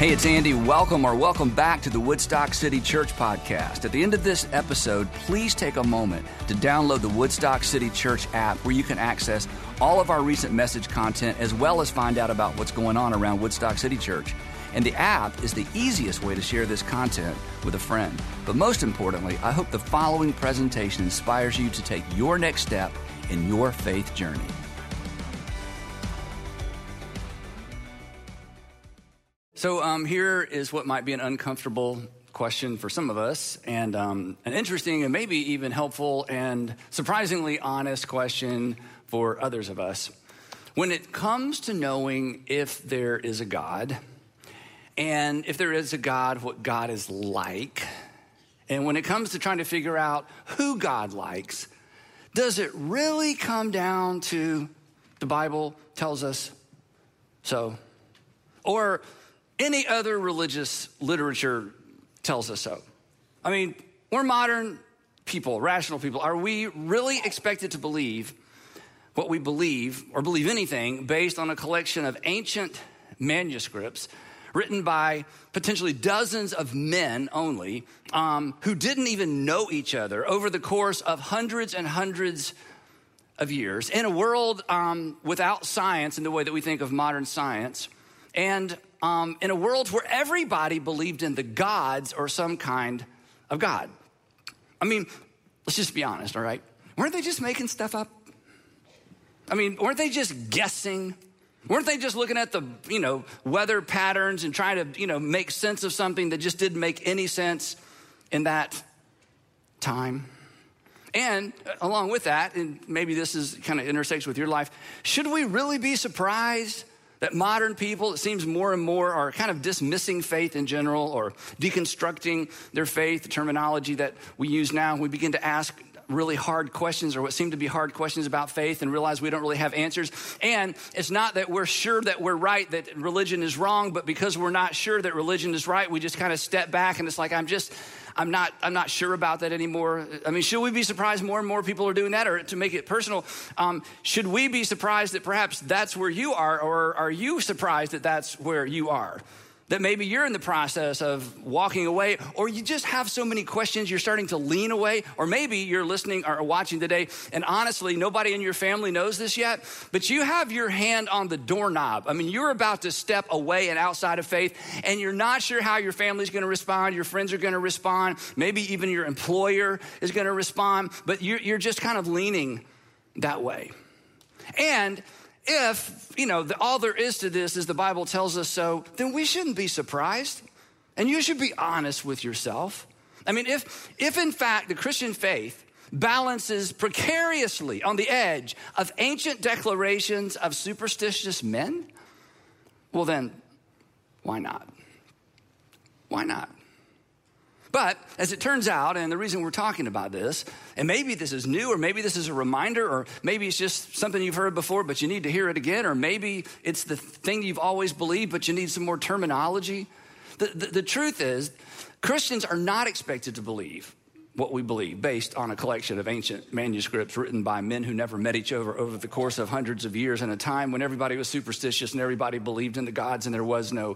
Hey, it's Andy. Welcome back to the Woodstock City Church podcast. At the end of this episode, please take a moment to download the Woodstock City Church app where you can access all of our recent message content as well as find out about what's going on around Woodstock City Church. And the app is the easiest way to share this content with a friend. But most importantly, I hope the following presentation inspires you to take your next step in your faith journey. So here is what might be an uncomfortable question for some of us, and an interesting and maybe even helpful and surprisingly honest question for others of us. When it comes to knowing if there is a God, and if there is a God, what God is like, and when it comes to trying to figure out who God likes, does it really come down to the Bible tells us so? Or any other religious literature tells us so. I mean, we're modern people, rational people. Are we really expected to believe what we believe or believe anything based on a collection of ancient manuscripts written by potentially dozens of men only who didn't even know each other over the course of hundreds and hundreds of years in a world without science in the way that we think of modern science, and in a world where everybody believed in the gods or some kind of God? I mean, let's just be honest, all right? Weren't they just making stuff up? I mean, weren't they just guessing? Weren't they just looking at the, weather patterns and trying to, make sense of something that just didn't make any sense in that time? And along with that, and maybe this is kind of intersects with your life, should we really be surprised that modern people, it seems more and more, are kind of dismissing faith in general or deconstructing their faith, the terminology that we use now? We begin to ask really hard questions or what seem to be hard questions about faith and realize we don't really have answers. And it's not that we're sure that we're right, that religion is wrong, but because we're not sure that religion is right, we just kind of step back and it's like, I'm not sure about that anymore. I mean, should we be surprised more and more people are doing that? Or to make it personal, should we be surprised that perhaps that's where you are? Or are you surprised that that's where you are? That maybe you're in the process of walking away, or you just have so many questions, you're starting to lean away, or maybe you're listening or watching today, and honestly, nobody in your family knows this yet, but you have your hand on the doorknob. I mean, you're about to step away and outside of faith, and you're not sure how your family's gonna respond, your friends are gonna respond, maybe even your employer is gonna respond, but you're just kind of leaning that way. And if, all there is to this is the Bible tells us so, then we shouldn't be surprised. And you should be honest with yourself. I mean, if in fact the Christian faith balances precariously on the edge of ancient declarations of superstitious men, well then, why not? Why not? But as it turns out, and the reason we're talking about this, and maybe this is new, or maybe this is a reminder, or maybe it's just something you've heard before, but you need to hear it again, or maybe it's the thing you've always believed, but you need some more terminology. The truth is, Christians are not expected to believe what we believe based on a collection of ancient manuscripts written by men who never met each other over the course of hundreds of years in a time when everybody was superstitious and everybody believed in the gods and there was no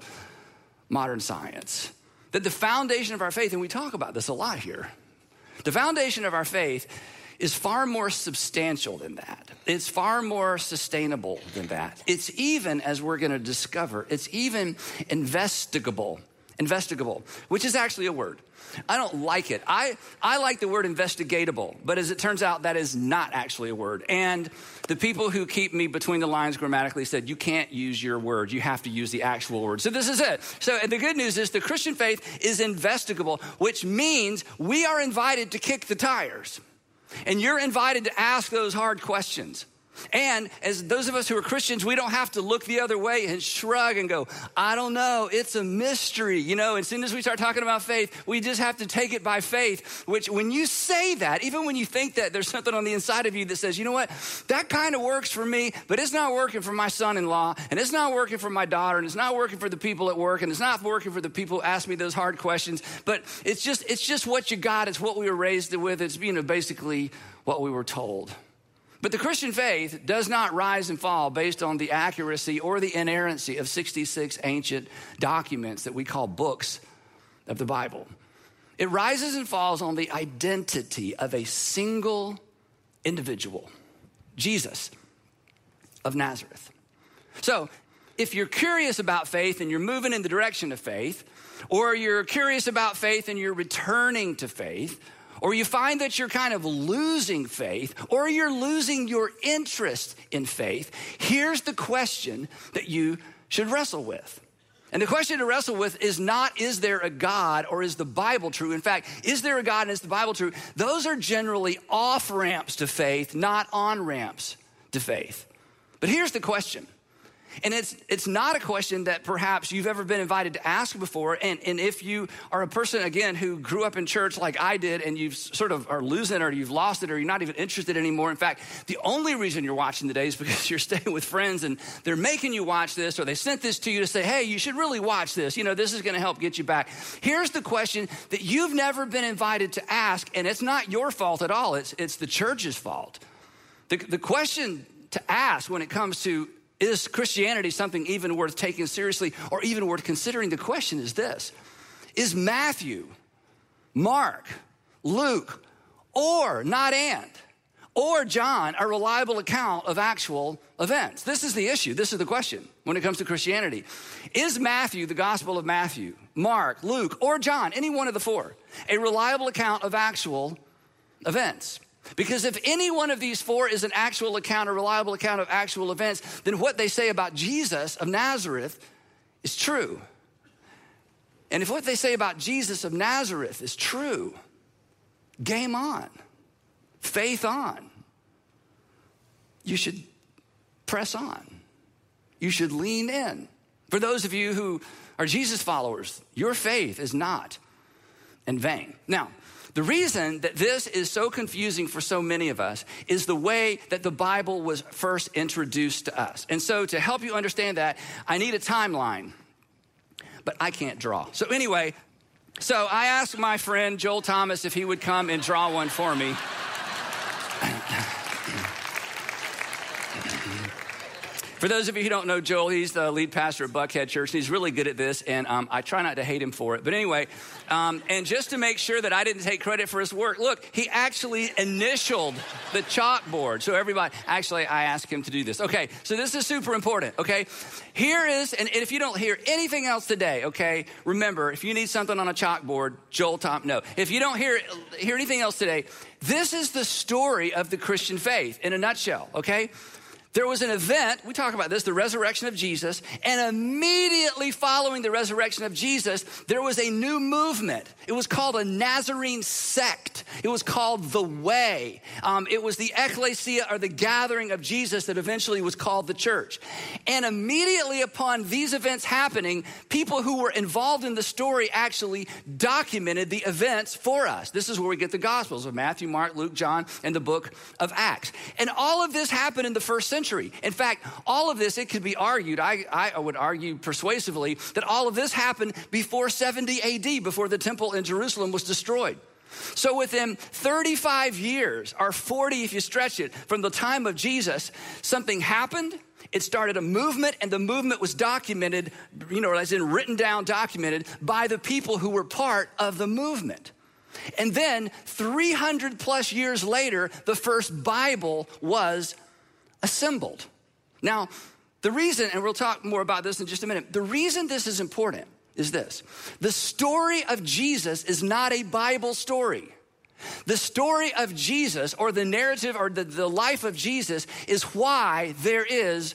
modern science. That the foundation of our faith, and we talk about this a lot here, the foundation of our faith is far more substantial than that. It's far more sustainable than that. It's even, as we're gonna discover, it's even investigable, which is actually a word. I don't like it. I like the word investigatable, but as it turns out, that is not actually a word. And the people who keep me between the lines grammatically said, you can't use your word. You have to use the actual word. So this is it. So the good news is the Christian faith is investigable, which means we are invited to kick the tires. And you're invited to ask those hard questions. And as those of us who are Christians, we don't have to look the other way and shrug and go, I don't know, it's a mystery. As soon as we start talking about faith, we just have to take it by faith, which when you say that, even when you think that, there's something on the inside of you that says, you know what, that kind of works for me, but it's not working for my son-in-law, and it's not working for my daughter, and it's not working for the people at work, and it's not working for the people who ask me those hard questions, but it's just what you got, it's what we were raised with, it's basically what we were told. But the Christian faith does not rise and fall based on the accuracy or the inerrancy of 66 ancient documents that we call books of the Bible. It rises and falls on the identity of a single individual, Jesus of Nazareth. So if you're curious about faith and you're moving in the direction of faith, or you're curious about faith and you're returning to faith, or you find that you're kind of losing faith, or you're losing your interest in faith, here's the question that you should wrestle with. And the question to wrestle with is not, is there a God or is the Bible true? In fact, is there a God and is the Bible true? Those are generally off-ramps to faith, not on-ramps to faith. But here's the question. And it's not a question that perhaps you've ever been invited to ask before. And if you are a person, again, who grew up in church like I did, and you've sort of are losing or you've lost it or you're not even interested anymore. In fact, the only reason you're watching today is because you're staying with friends and they're making you watch this, or they sent this to you to say, hey, you should really watch this. You know, this is going to help get you back. Here's the question that you've never been invited to ask, and it's not your fault at all. It's the church's fault. The question to ask when it comes to, is Christianity something even worth taking seriously or even worth considering? The question is this: is Matthew, Mark, Luke, or not and, or John a reliable account of actual events? This is the issue. This is the question when it comes to Christianity. Is Matthew, the Gospel of Matthew, Mark, Luke, or John, any one of the four, a reliable account of actual events? Because if any one of these four is an actual account, a reliable account of actual events, then what they say about Jesus of Nazareth is true. And if what they say about Jesus of Nazareth is true, game on, faith on. You should press on. You should lean in. For those of you who are Jesus followers, your faith is not in vain. Now, the reason that this is so confusing for so many of us is the way that the Bible was first introduced to us. And so to help you understand that, I need a timeline, but I can't draw. So anyway, I asked my friend Joel Thomas if he would come and draw one for me. For those of you who don't know Joel, he's the lead pastor at Buckhead Church. He's really good at this, and I try not to hate him for it. But anyway, and just to make sure that I didn't take credit for his work, look, he actually initialed the chalkboard. So everybody, actually, I asked him to do this. Okay, so this is super important, okay? Here is, and if you don't hear anything else today, okay, remember, if you need something on a chalkboard, Joel Thompson, no. If you don't hear anything else today, this is the story of the Christian faith in a nutshell, okay? There was an event, we talk about this, the resurrection of Jesus, and immediately following the resurrection of Jesus, there was a new movement. It was called a Nazarene sect. It was called the Way. It was the ecclesia, or the gathering of Jesus, that eventually was called the church. And immediately upon these events happening, people who were involved in the story actually documented the events for us. This is where we get the Gospels of Matthew, Mark, Luke, John, and the book of Acts. And all of this happened in the first century. In fact, all of this, it could be argued, I would argue persuasively, that all of this happened before 70 AD, before the temple in Jerusalem was destroyed. So within 35 years, or 40 if you stretch it, from the time of Jesus, something happened. It started a movement, and the movement was documented, you know, as in written down, documented by the people who were part of the movement. And then 300 plus years later, the first Bible was assembled. Now, the reason, and we'll talk more about this in just a minute, the reason this is important is this: the story of Jesus is not a Bible story. The story of Jesus, or the narrative, or the life of Jesus, is why there is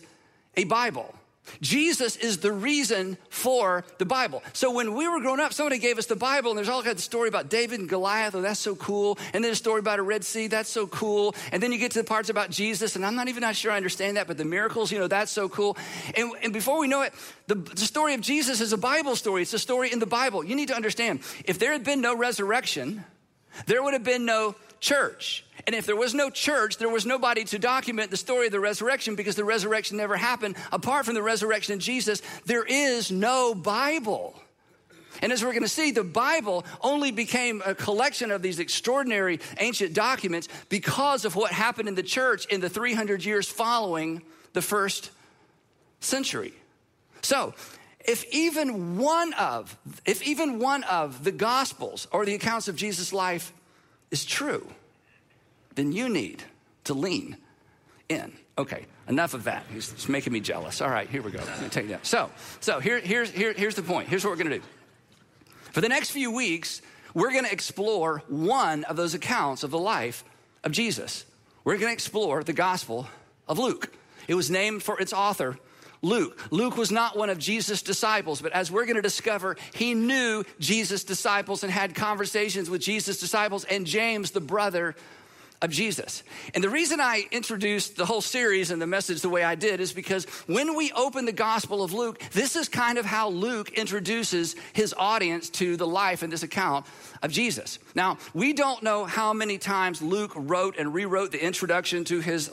a Bible. Jesus is the reason for the Bible. So when we were growing up, somebody gave us the Bible, and there's all kinds of story about David and Goliath. Oh, that's so cool. And then a story about a Red Sea. That's so cool. And then you get to the parts about Jesus, and I'm not sure I understand that, but the miracles, you know, that's so cool. And before we know it, the story of Jesus is a Bible story. It's a story in the Bible. You need to understand, if there had been no resurrection, there would have been no church. And if there was no church, there was nobody to document the story of the resurrection, because the resurrection never happened. Apart from the resurrection of Jesus, there is no Bible. And as we're going to see, the Bible only became a collection of these extraordinary ancient documents because of what happened in the church in the 300 years following the first century. So, if even one of the Gospels or the accounts of Jesus' life is true, then you need to lean in. Okay, enough of that. He's making me jealous. All right, here we go. Take that. So here's the point. Here's what we're going to do. For the next few weeks, we're going to explore one of those accounts of the life of Jesus. We're going to explore the Gospel of Luke. It was named for its author, Luke. Luke was not one of Jesus' disciples, but as we're going to discover, he knew Jesus' disciples and had conversations with Jesus' disciples and James, the brother of Jesus. And the reason I introduced the whole series and the message the way I did is because when we open the Gospel of Luke, this is kind of how Luke introduces his audience to the life in this account of Jesus. Now, we don't know how many times Luke wrote and rewrote the introduction to his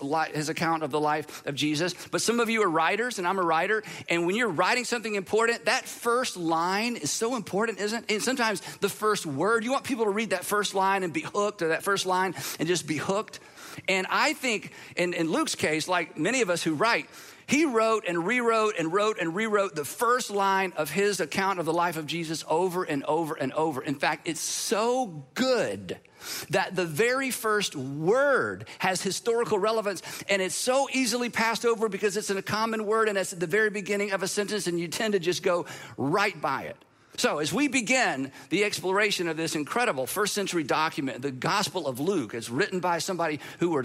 account of the life of Jesus, but some of you are writers, and I'm a writer, and when you're writing something important, that first line is so important, isn't it? And sometimes the first word, you want people to read that first line and be hooked, or that first line and just be hooked. And I think in Luke's case, like many of us who write, he wrote and rewrote and wrote and rewrote the first line of his account of the life of Jesus over and over and over. In fact, it's so good that the very first word has historical relevance, and it's so easily passed over because it's in a common word and it's at the very beginning of a sentence, and you tend to just go right by it. So as we begin the exploration of this incredible first century document, the Gospel of Luke, it's written by somebody who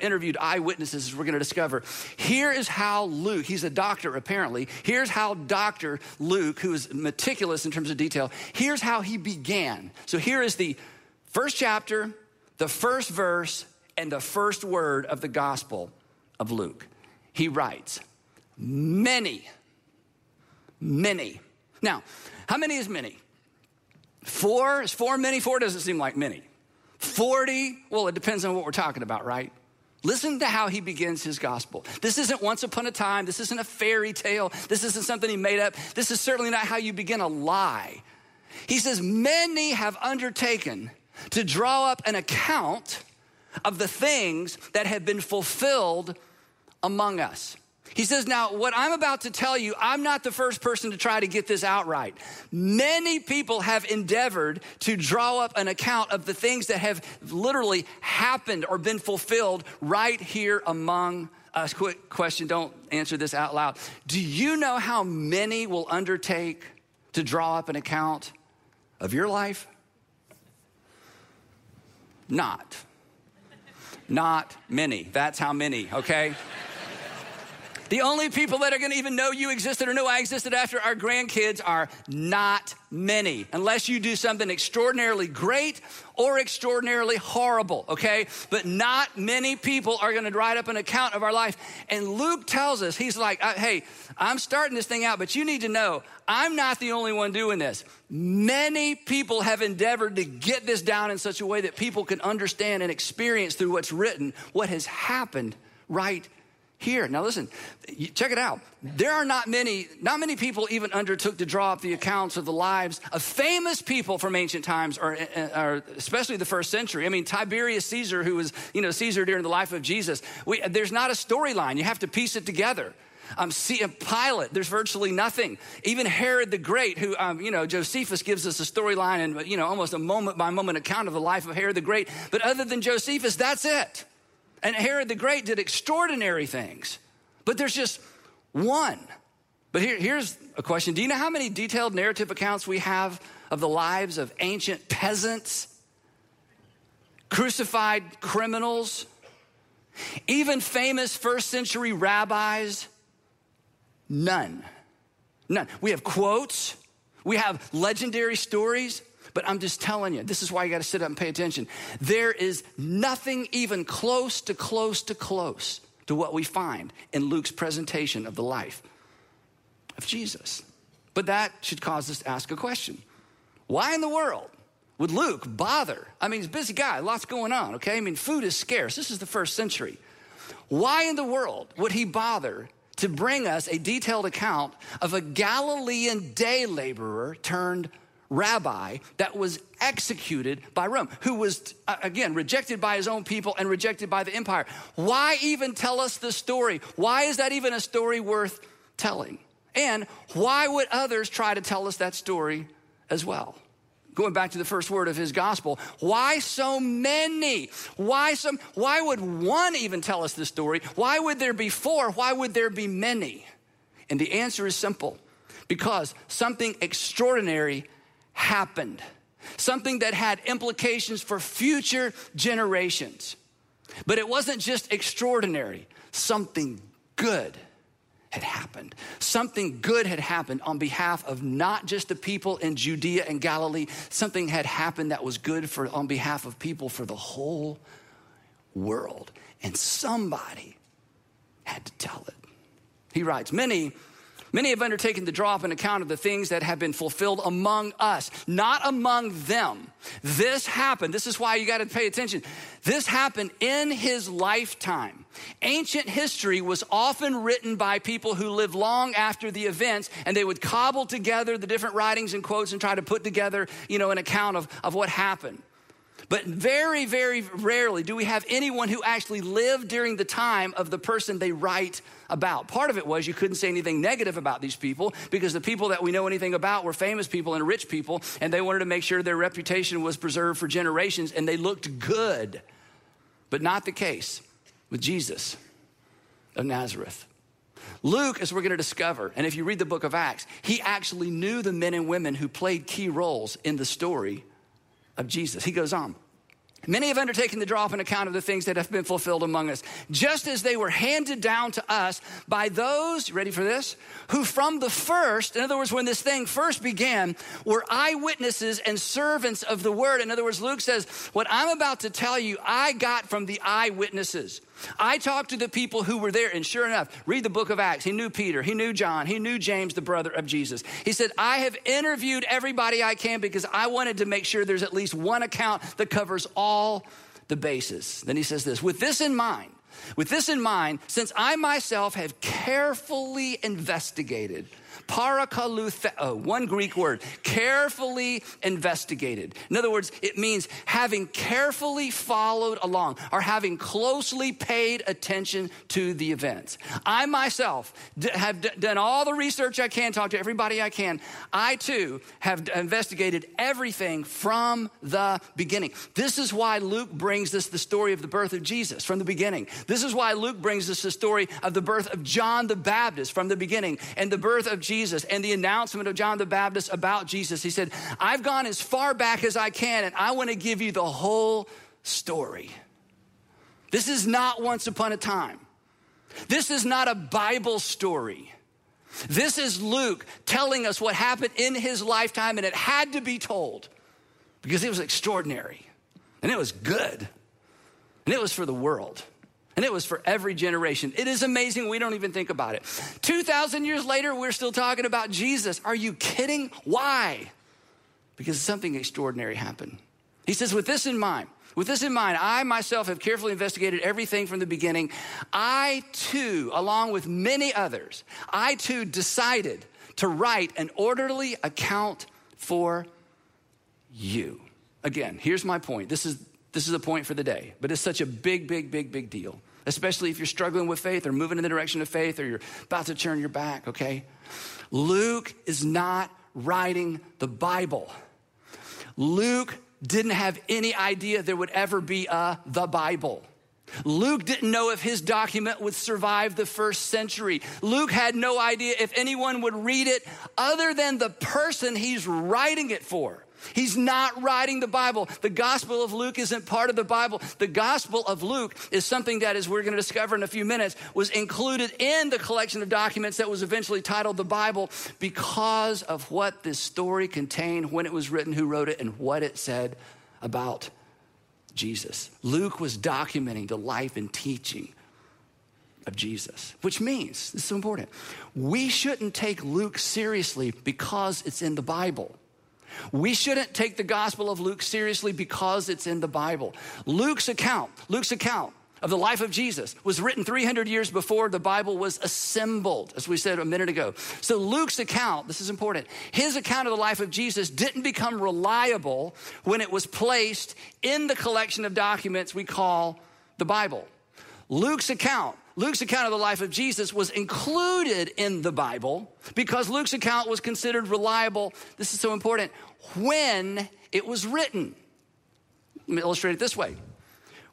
interviewed eyewitnesses, as we're going to discover. Here is how Luke, he's a doctor apparently, here's how Dr. Luke, who is meticulous in terms of detail, here's how he began. So here is the first chapter, the first verse, and the first word of the Gospel of Luke. He writes, many. Now, how many is many? 4 is 4 many? 4 doesn't seem like many. 40, well, it depends on what we're talking about, right? Listen to how he begins his gospel. This isn't once upon a time. This isn't a fairy tale. This isn't something he made up. This is certainly not how you begin a lie. He says, many have undertaken to draw up an account of the things that have been fulfilled among us. He says, now, what I'm about to tell you, I'm not the first person to try to get this out right. Many people have endeavored to draw up an account of the things that have literally happened or been fulfilled right here among us. Quick question, don't answer this out loud. Do you know how many will undertake to draw up an account of your life? Not many. That's how many, okay? The only people that are going to even know you existed or know I existed after our grandkids are not many, unless you do something extraordinarily great or extraordinarily horrible, okay? But not many people are going to write up an account of our life. And Luke tells us, he's like, hey, I'm starting this thing out, but you need to know I'm not the only one doing this. Many people have endeavored to get this down in such a way that people can understand and experience through what's written what has happened right here. Now listen, check it out. There are not many people even undertook to draw up the accounts of the lives of famous people from ancient times, or especially the first century. I mean, Tiberius Caesar, who was, Caesar during the life of Jesus. There's not a storyline. You have to piece it together. Pilate, there's virtually nothing. Even Herod the Great, who, Josephus gives us a storyline and, almost a moment by moment account of the life of Herod the Great. But other than Josephus, that's it. And Herod the Great did extraordinary things, but there's just one. But here's a question. Do you know how many detailed narrative accounts we have of the lives of ancient peasants, crucified criminals, even famous first century rabbis? None. We have quotes. We have legendary stories. But I'm just telling you, this is why you got to sit up and pay attention. There is nothing even close to what we find in Luke's presentation of the life of Jesus. But that should cause us to ask a question. Why in the world would Luke bother? I mean, he's a busy guy, lots going on, okay? I mean, food is scarce. This is the first century. Why in the world would he bother to bring us a detailed account of a Galilean day laborer turned rabbi that was executed by Rome, who was, again, rejected by his own people and rejected by the empire. Why even tell us the story? Why is that even a story worth telling? And why would others try to tell us that story as well? Going back to the first word of his gospel, why so many? Why would one even tell us this story? Why would there be four? Why would there be many? And the answer is simple. Because something extraordinary happened. Something that had implications for future generations. But it wasn't just extraordinary. Something good had happened. Something good had happened on behalf of not just the people in Judea and Galilee. Something had happened that was good for on behalf of people for the whole world. And somebody had to tell it. He writes, Many have undertaken to draw up an account of the things that have been fulfilled among us, not among them. This happened. This is why you got to pay attention. This happened in his lifetime. Ancient history was often written by people who lived long after the events, and they would cobble together the different writings and quotes and try to put together, an account of what happened. But very, very rarely do we have anyone who actually lived during the time of the person they write about. Part of it was you couldn't say anything negative about these people because the people that we know anything about were famous people and rich people, and they wanted to make sure their reputation was preserved for generations, and they looked good. But not the case with Jesus of Nazareth. Luke, as we're going to discover, and if you read the book of Acts, he actually knew the men and women who played key roles in the story of Jesus. He goes on. Many have undertaken to draw up an account of the things that have been fulfilled among us, just as they were handed down to us by those, ready for this, who from the first, in other words, when this thing first began, were eyewitnesses and servants of the word. In other words, Luke says, what I'm about to tell you, I got from the eyewitnesses. I talked to the people who were there, and sure enough, read the book of Acts. He knew Peter, he knew John, he knew James, the brother of Jesus. He said, I have interviewed everybody I can because I wanted to make sure there's at least one account that covers all the bases. Then he says this, with this in mind, since I myself have carefully investigated, parakolutheo, one Greek word, carefully investigated. In other words, it means having carefully followed along or having closely paid attention to the events. I myself have done all the research I can, talk to everybody I can. I too have investigated everything from the beginning. This is why Luke brings us the story of the birth of Jesus from the beginning. This is why Luke brings us the story of the birth of John the Baptist from the beginning and the birth of Jesus and the announcement of John the Baptist about Jesus. He said, I've gone as far back as I can, and I want to give you the whole story. This is not once upon a time. This is not a Bible story. This is Luke telling us what happened in his lifetime, and it had to be told because it was extraordinary, and it was good, and it was for the world. And it was for every generation. It is amazing. We don't even think about it. 2,000 years later, we're still talking about Jesus. Are you kidding? Why? Because something extraordinary happened. He says, with this in mind, I myself have carefully investigated everything from the beginning. I too, along with many others, decided to write an orderly account for you. Again, here's my point. This is a point for the day, but it's such a big deal, especially if you're struggling with faith or moving in the direction of faith or you're about to turn your back, okay? Luke is not writing the Bible. Luke didn't have any idea there would ever be the Bible. Luke didn't know if his document would survive the first century. Luke had no idea if anyone would read it other than the person he's writing it for. He's not writing the Bible. The Gospel of Luke isn't part of the Bible. The Gospel of Luke is something that, as we're going to discover in a few minutes, was included in the collection of documents that was eventually titled the Bible because of what this story contained, when it was written, who wrote it, and what it said about Jesus. Luke was documenting the life and teaching of Jesus, which means, this is so important, we shouldn't take Luke seriously because it's in the Bible. We shouldn't take the Gospel of Luke seriously because it's in the Bible. Luke's account of the life of Jesus was written 300 years before the Bible was assembled, as we said a minute ago. So Luke's account, this is important, his account of the life of Jesus didn't become reliable when it was placed in the collection of documents we call the Bible. Luke's account of the life of Jesus was included in the Bible because Luke's account was considered reliable, this is so important, when it was written. Let me illustrate it this way.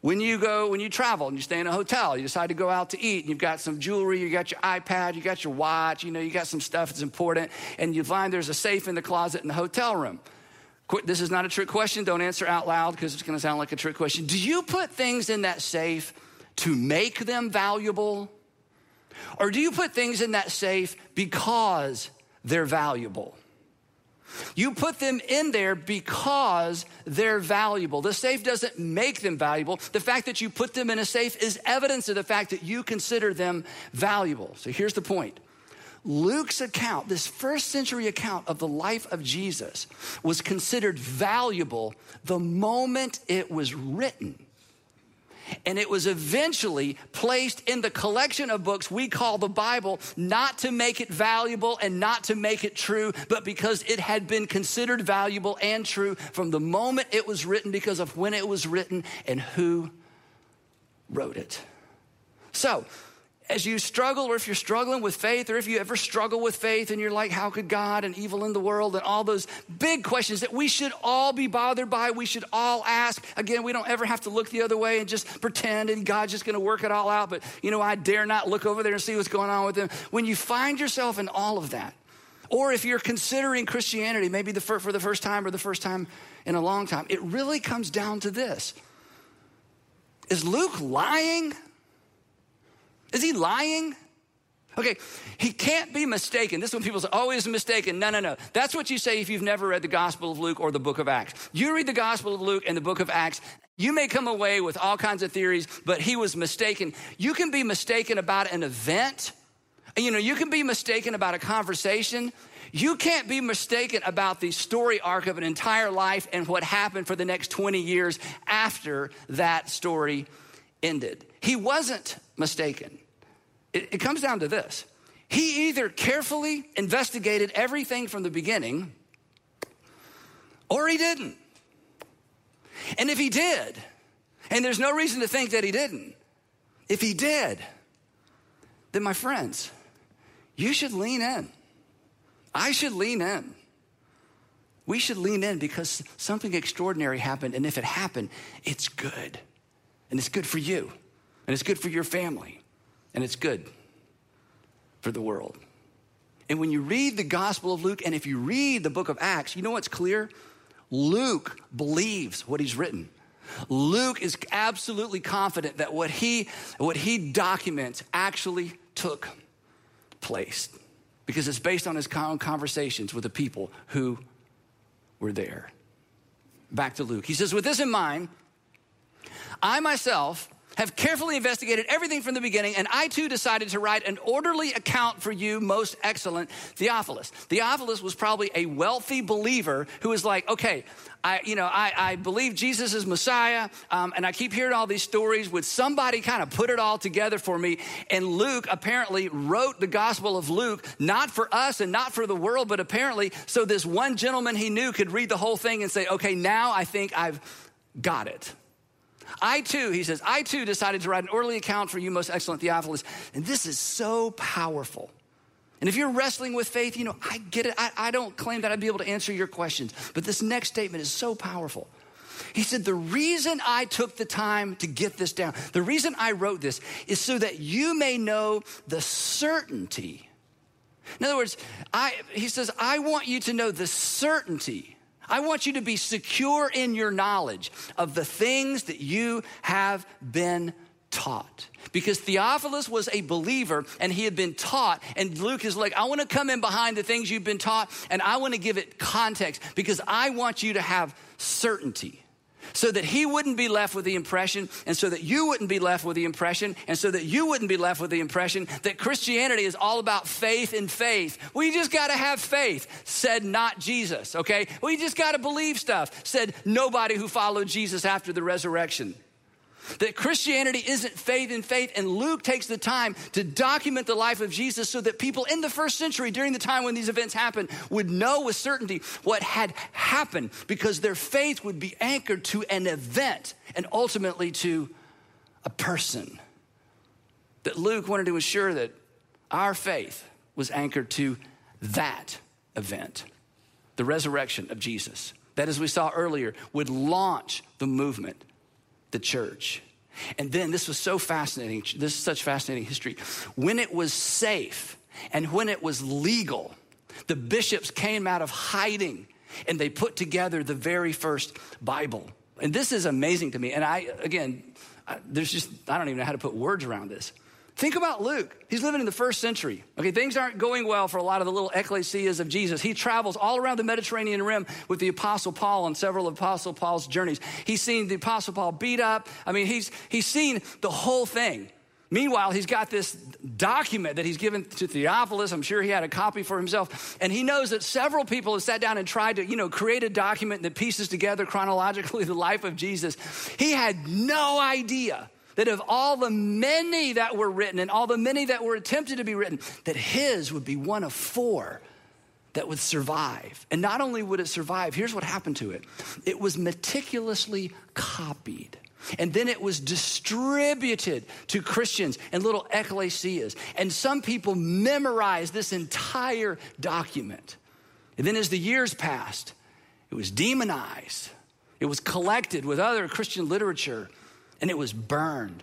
When you travel and you stay in a hotel, you decide to go out to eat, and you've got some jewelry, you got your iPad, you got your watch, you got some stuff that's important, and you find there's a safe in the closet in the hotel room. This is not a trick question. Don't answer out loud because it's going to sound like a trick question. Do you put things in that safe to make them valuable? Or do you put things in that safe because they're valuable? You put them in there because they're valuable. The safe doesn't make them valuable. The fact that you put them in a safe is evidence of the fact that you consider them valuable. So here's the point. Luke's account, this first century account of the life of Jesus, was considered valuable the moment it was written. And it was eventually placed in the collection of books we call the Bible, not to make it valuable and not to make it true, but because it had been considered valuable and true from the moment it was written because of when it was written and who wrote it. So, as you struggle, or if you're struggling with faith, or if you ever struggle with faith and you're like, how could God and evil in the world and all those big questions that we should all be bothered by, we should all ask. Again, we don't ever have to look the other way and just pretend and God's just gonna work it all out, but I dare not look over there and see what's going on with them. When you find yourself in all of that, or if you're considering Christianity, maybe for the first time or the first time in a long time, it really comes down to this. Is Luke lying? Is he lying? Okay, he can't be mistaken. This is when people say, oh, he's mistaken. No. That's what you say if you've never read the Gospel of Luke or the book of Acts. You read the Gospel of Luke and the book of Acts, you may come away with all kinds of theories, but he was mistaken. You can be mistaken about an event. You can be mistaken about a conversation. You can't be mistaken about the story arc of an entire life and what happened for the next 20 years after that story ended. He wasn't mistaken. It comes down to this. He either carefully investigated everything from the beginning or he didn't. And if he did, and there's no reason to think that he didn't, if he did, then my friends, you should lean in. I should lean in. We should lean in because something extraordinary happened, and if it happened, it's good. And it's good for you, and it's good for your family, and it's good for the world. And when you read the Gospel of Luke, and if you read the book of Acts, what's clear? Luke believes what he's written. Luke is absolutely confident that what he documents actually took place because it's based on his conversations with the people who were there. Back to Luke. He says, with this in mind, I myself have carefully investigated everything from the beginning, and I too decided to write an orderly account for you, most excellent Theophilus. Theophilus was probably a wealthy believer who was like, okay, I believe Jesus is Messiah, and I keep hearing all these stories. Would somebody kind of put it all together for me? And Luke apparently wrote the Gospel of Luke, not for us and not for the world, but apparently so this one gentleman he knew could read the whole thing and say, okay, now I think I've got it. I too decided to write an orderly account for you, most excellent Theophilus. And this is so powerful. And if you're wrestling with faith, I get it. I don't claim that I'd be able to answer your questions, but this next statement is so powerful. He said, the reason I took the time to get this down, the reason I wrote this is so that you may know the certainty. In other words, he says, I want you to know the certainty. I want you to be secure in your knowledge of the things that you have been taught. Because Theophilus was a believer and he had been taught, and Luke is like, I want to come in behind the things you've been taught and I want to give it context because I want you to have certainty so that he wouldn't be left with the impression and so that you wouldn't be left with the impression and so that you wouldn't be left with the impression that Christianity is all about faith and faith. We just gotta have faith, said not Jesus, okay? We just gotta believe stuff, said nobody who followed Jesus after the resurrection. That Christianity isn't faith in faith, and Luke takes the time to document the life of Jesus so that people in the first century during the time when these events happened would know with certainty what had happened, because their faith would be anchored to an event and ultimately to a person. That Luke wanted to ensure that our faith was anchored to that event, the resurrection of Jesus. That, as we saw earlier, would launch the movement, the church. And then this was so fascinating. This is such fascinating history. When it was safe and when it was legal, the bishops came out of hiding and they put together the very first Bible. And this is amazing to me. And I don't even know how to put words around this. Think about Luke. He's living in the first century. Okay, things aren't going well for a lot of the little ecclesias of Jesus. He travels all around the Mediterranean rim with the Apostle Paul on several Apostle Paul's journeys. He's seen the Apostle Paul beat up. He's seen the whole thing. Meanwhile, he's got this document that he's given to Theophilus. I'm sure he had a copy for himself. And he knows that several people have sat down and tried to, create a document that pieces together chronologically the life of Jesus. He had no idea that of all the many that were written and all the many that were attempted to be written, that his would be one of four that would survive. And not only would it survive, here's what happened to it. It was meticulously copied. And then it was distributed to Christians and little ecclesias. And some people memorized this entire document. And then as the years passed, it was demonized. It was collected with other Christian literature. And it was burned.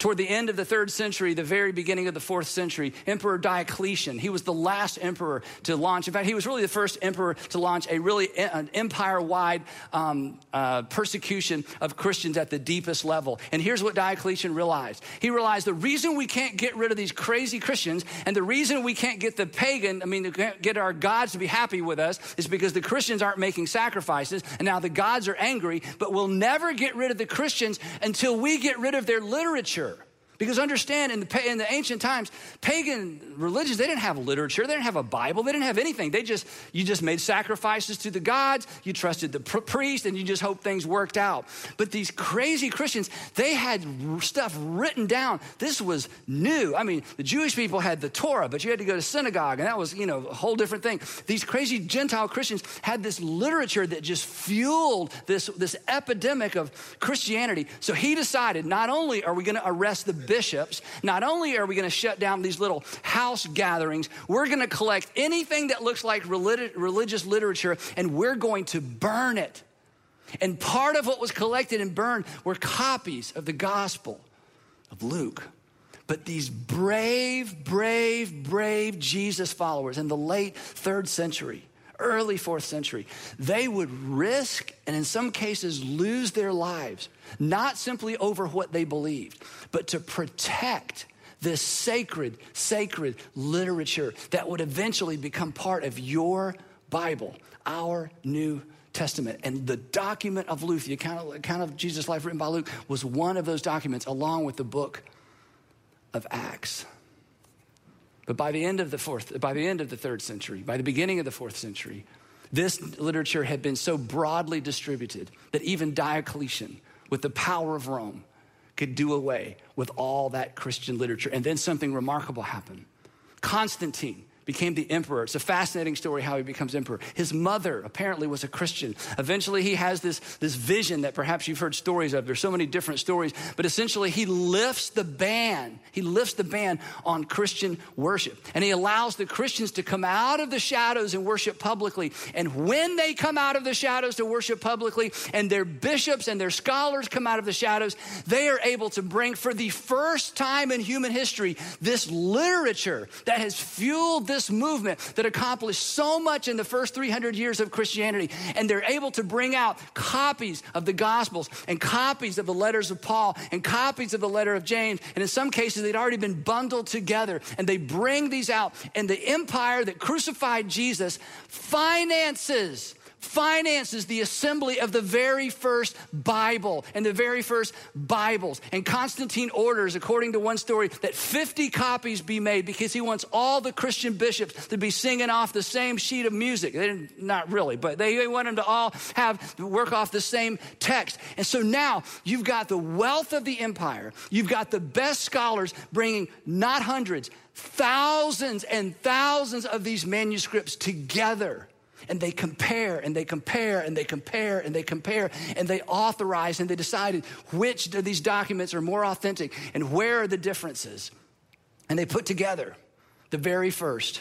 Toward the end of the 3rd century, the very beginning of the 4th century, Emperor Diocletian, he was the last emperor to launch. In fact, he was really the first emperor to launch an empire-wide persecution of Christians at the deepest level. And here's what Diocletian realized. He realized the reason we can't get rid of these crazy Christians and the reason we can't get get our gods to be happy with us is because the Christians aren't making sacrifices, and now the gods are angry, but we'll never get rid of the Christians until we get rid of their literature. Because understand, in the ancient times, pagan religions, they didn't have literature, they didn't have a Bible, they didn't have anything. You just made sacrifices to the gods, you trusted the priest, and you just hoped things worked out. But these crazy Christians, they had stuff written down. This was new. The Jewish people had the Torah, but you had to go to synagogue, and that was, a whole different thing. These crazy Gentile Christians had this literature that just fueled this epidemic of Christianity. So he decided, not only are we going to arrest the bishops, not only are we going to shut down these little house gatherings, we're going to collect anything that looks like religious literature, and we're going to burn it. And part of what was collected and burned were copies of the Gospel of Luke. But these brave Jesus followers in the late 3rd century, early 4th century, they would risk and in some cases lose their lives, not simply over what they believed, but to protect this sacred literature that would eventually become part of your Bible, our New Testament. And the document of Luke, the account of Jesus' life written by Luke, was one of those documents, along with the book of Acts. But by the end of the 3rd century, by the beginning of the 4th century, this literature had been so broadly distributed that even Diocletian, with the power of Rome, could do away with all that Christian literature. And then something remarkable happened. Constantine became the emperor. It's a fascinating story how he becomes emperor. His mother apparently was a Christian. Eventually he has this vision that perhaps you've heard stories of. There's so many different stories, but essentially he lifts the ban. He lifts the ban on Christian worship, and he allows the Christians to come out of the shadows and worship publicly. And when they come out of the shadows to worship publicly, and their bishops and their scholars come out of the shadows, they are able to bring, for the first time in human history, this literature that has fueled this movement that accomplished so much in the first 300 years of Christianity. And they're able to bring out copies of the Gospels and copies of the letters of Paul and copies of the letter of James. And in some cases, they'd already been bundled together, and they bring these out. And the empire that crucified Jesus finances finances the assembly of the very first Bible and the very first Bibles. And Constantine orders, according to one story, that 50 copies be made because he wants all the Christian bishops to be singing off the same sheet of music. They didn't, not really, but they want them to all have work off the same text. And so now you've got the wealth of the empire. You've got the best scholars bringing not hundreds, thousands and thousands of these manuscripts together. And they compare, and they compare, and they compare, and they compare, and they authorize, and they decided which of these documents are more authentic, and where are the differences. And they put together the very first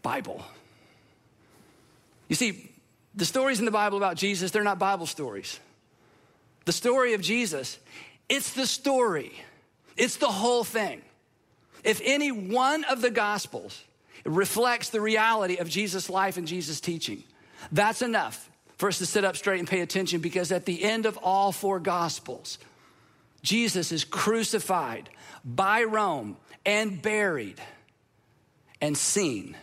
Bible. You see, the stories in the Bible about Jesus, they're not Bible stories. The story of Jesus, it's the story. It's the whole thing. If any one of the Gospels reflects the reality of Jesus' life and Jesus' teaching, that's enough for us to sit up straight and pay attention, because at the end of all four Gospels, Jesus is crucified by Rome and buried and seen,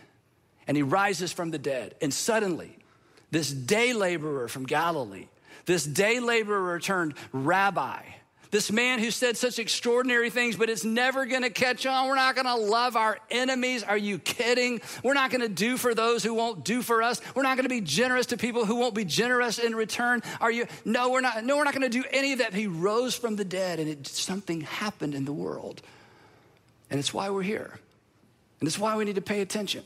and he rises from the dead. And suddenly, this day laborer from Galilee, this day laborer turned rabbi, this man who said such extraordinary things, but it's never gonna catch on. We're not gonna love our enemies. Are you kidding? We're not gonna do for those who won't do for us. We're not gonna be generous to people who won't be generous in return. Are you? No, we're not gonna do any of that. He rose from the dead, and something happened in the world. And it's why we're here. And it's why we need to pay attention.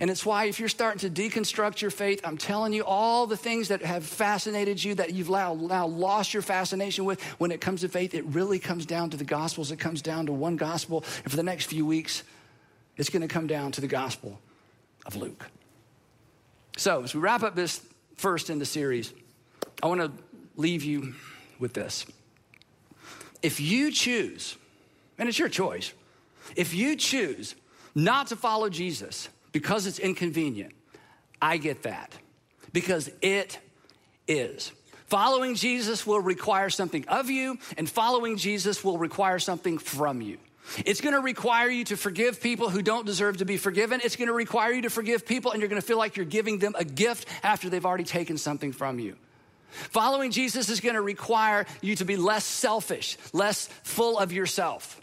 And it's why if you're starting to deconstruct your faith, I'm telling you, all the things that have fascinated you, that you've now lost your fascination with, when it comes to faith, it really comes down to the Gospels. It comes down to one Gospel. And for the next few weeks, it's going to come down to the Gospel of Luke. So as we wrap up this first in the series, I want to leave you with this. If you choose, and it's your choice, if you choose not to follow Jesus because it's inconvenient, I get that, because it is. Following Jesus will require something of you, and following Jesus will require something from you. It's gonna require you to forgive people who don't deserve to be forgiven. It's gonna require you to forgive people, and you're gonna feel like you're giving them a gift after they've already taken something from you. Following Jesus is gonna require you to be less selfish, less full of yourself.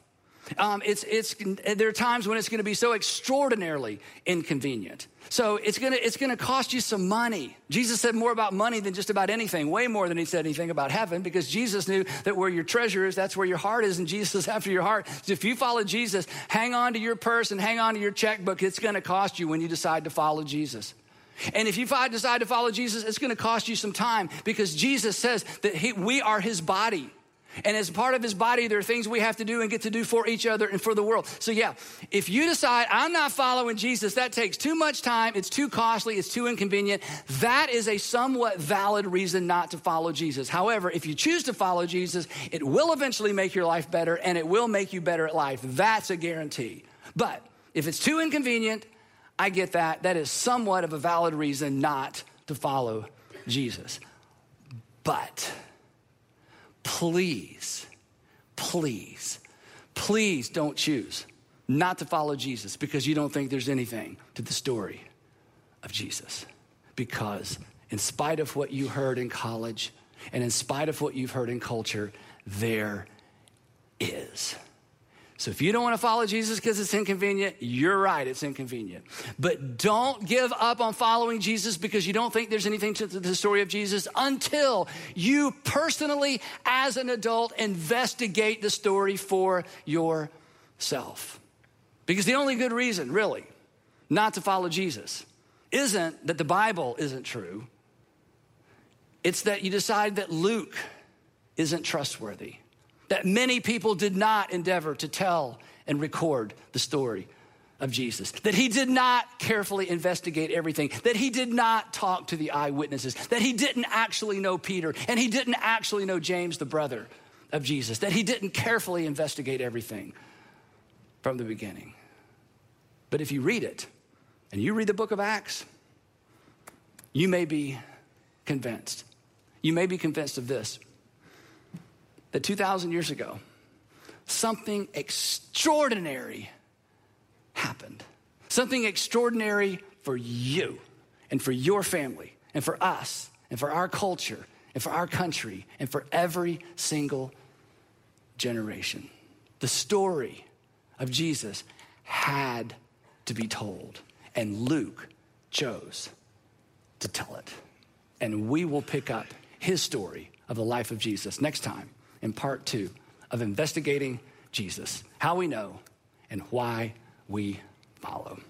There are times when it's going to be so extraordinarily inconvenient. So it's going to cost you some money. Jesus said more about money than just about anything, way more than he said anything about heaven, because Jesus knew that where your treasure is, that's where your heart is, and Jesus is after your heart. So if you follow Jesus, hang on to your purse and hang on to your checkbook. It's going to cost you when you decide to follow Jesus. And if you decide to follow Jesus, it's going to cost you some time, because Jesus says that we are his body. And as part of his body, there are things we have to do and get to do for each other and for the world. So yeah, if you decide, I'm not following Jesus, that takes too much time, it's too costly, it's too inconvenient, that is a somewhat valid reason not to follow Jesus. However, if you choose to follow Jesus, it will eventually make your life better, and it will make you better at life. That's a guarantee. But if it's too inconvenient, I get that. That is somewhat of a valid reason not to follow Jesus. But please don't choose not to follow Jesus because you don't think there's anything to the story of Jesus. Because in spite of what you heard in college and in spite of what you've heard in culture, there is. So if you don't want to follow Jesus because it's inconvenient, you're right, it's inconvenient. But don't give up on following Jesus because you don't think there's anything to the story of Jesus until you personally, as an adult, investigate the story for yourself. Because the only good reason, really, not to follow Jesus isn't that the Bible isn't true. It's that you decide that Luke isn't trustworthy, that many people did not endeavor to tell and record the story of Jesus, that he did not carefully investigate everything, that he did not talk to the eyewitnesses, that he didn't actually know Peter, and he didn't actually know James, the brother of Jesus, that he didn't carefully investigate everything from the beginning. But if you read it, and you read the book of Acts, you may be convinced. You may be convinced of this, that 2,000 years ago, something extraordinary happened. Something extraordinary for you and for your family and for us and for our culture and for our country and for every single generation. The story of Jesus had to be told, and Luke chose to tell it. And we will pick up his story of the life of Jesus next time in part 2 of Investigating Jesus, How We Know and Why We Follow.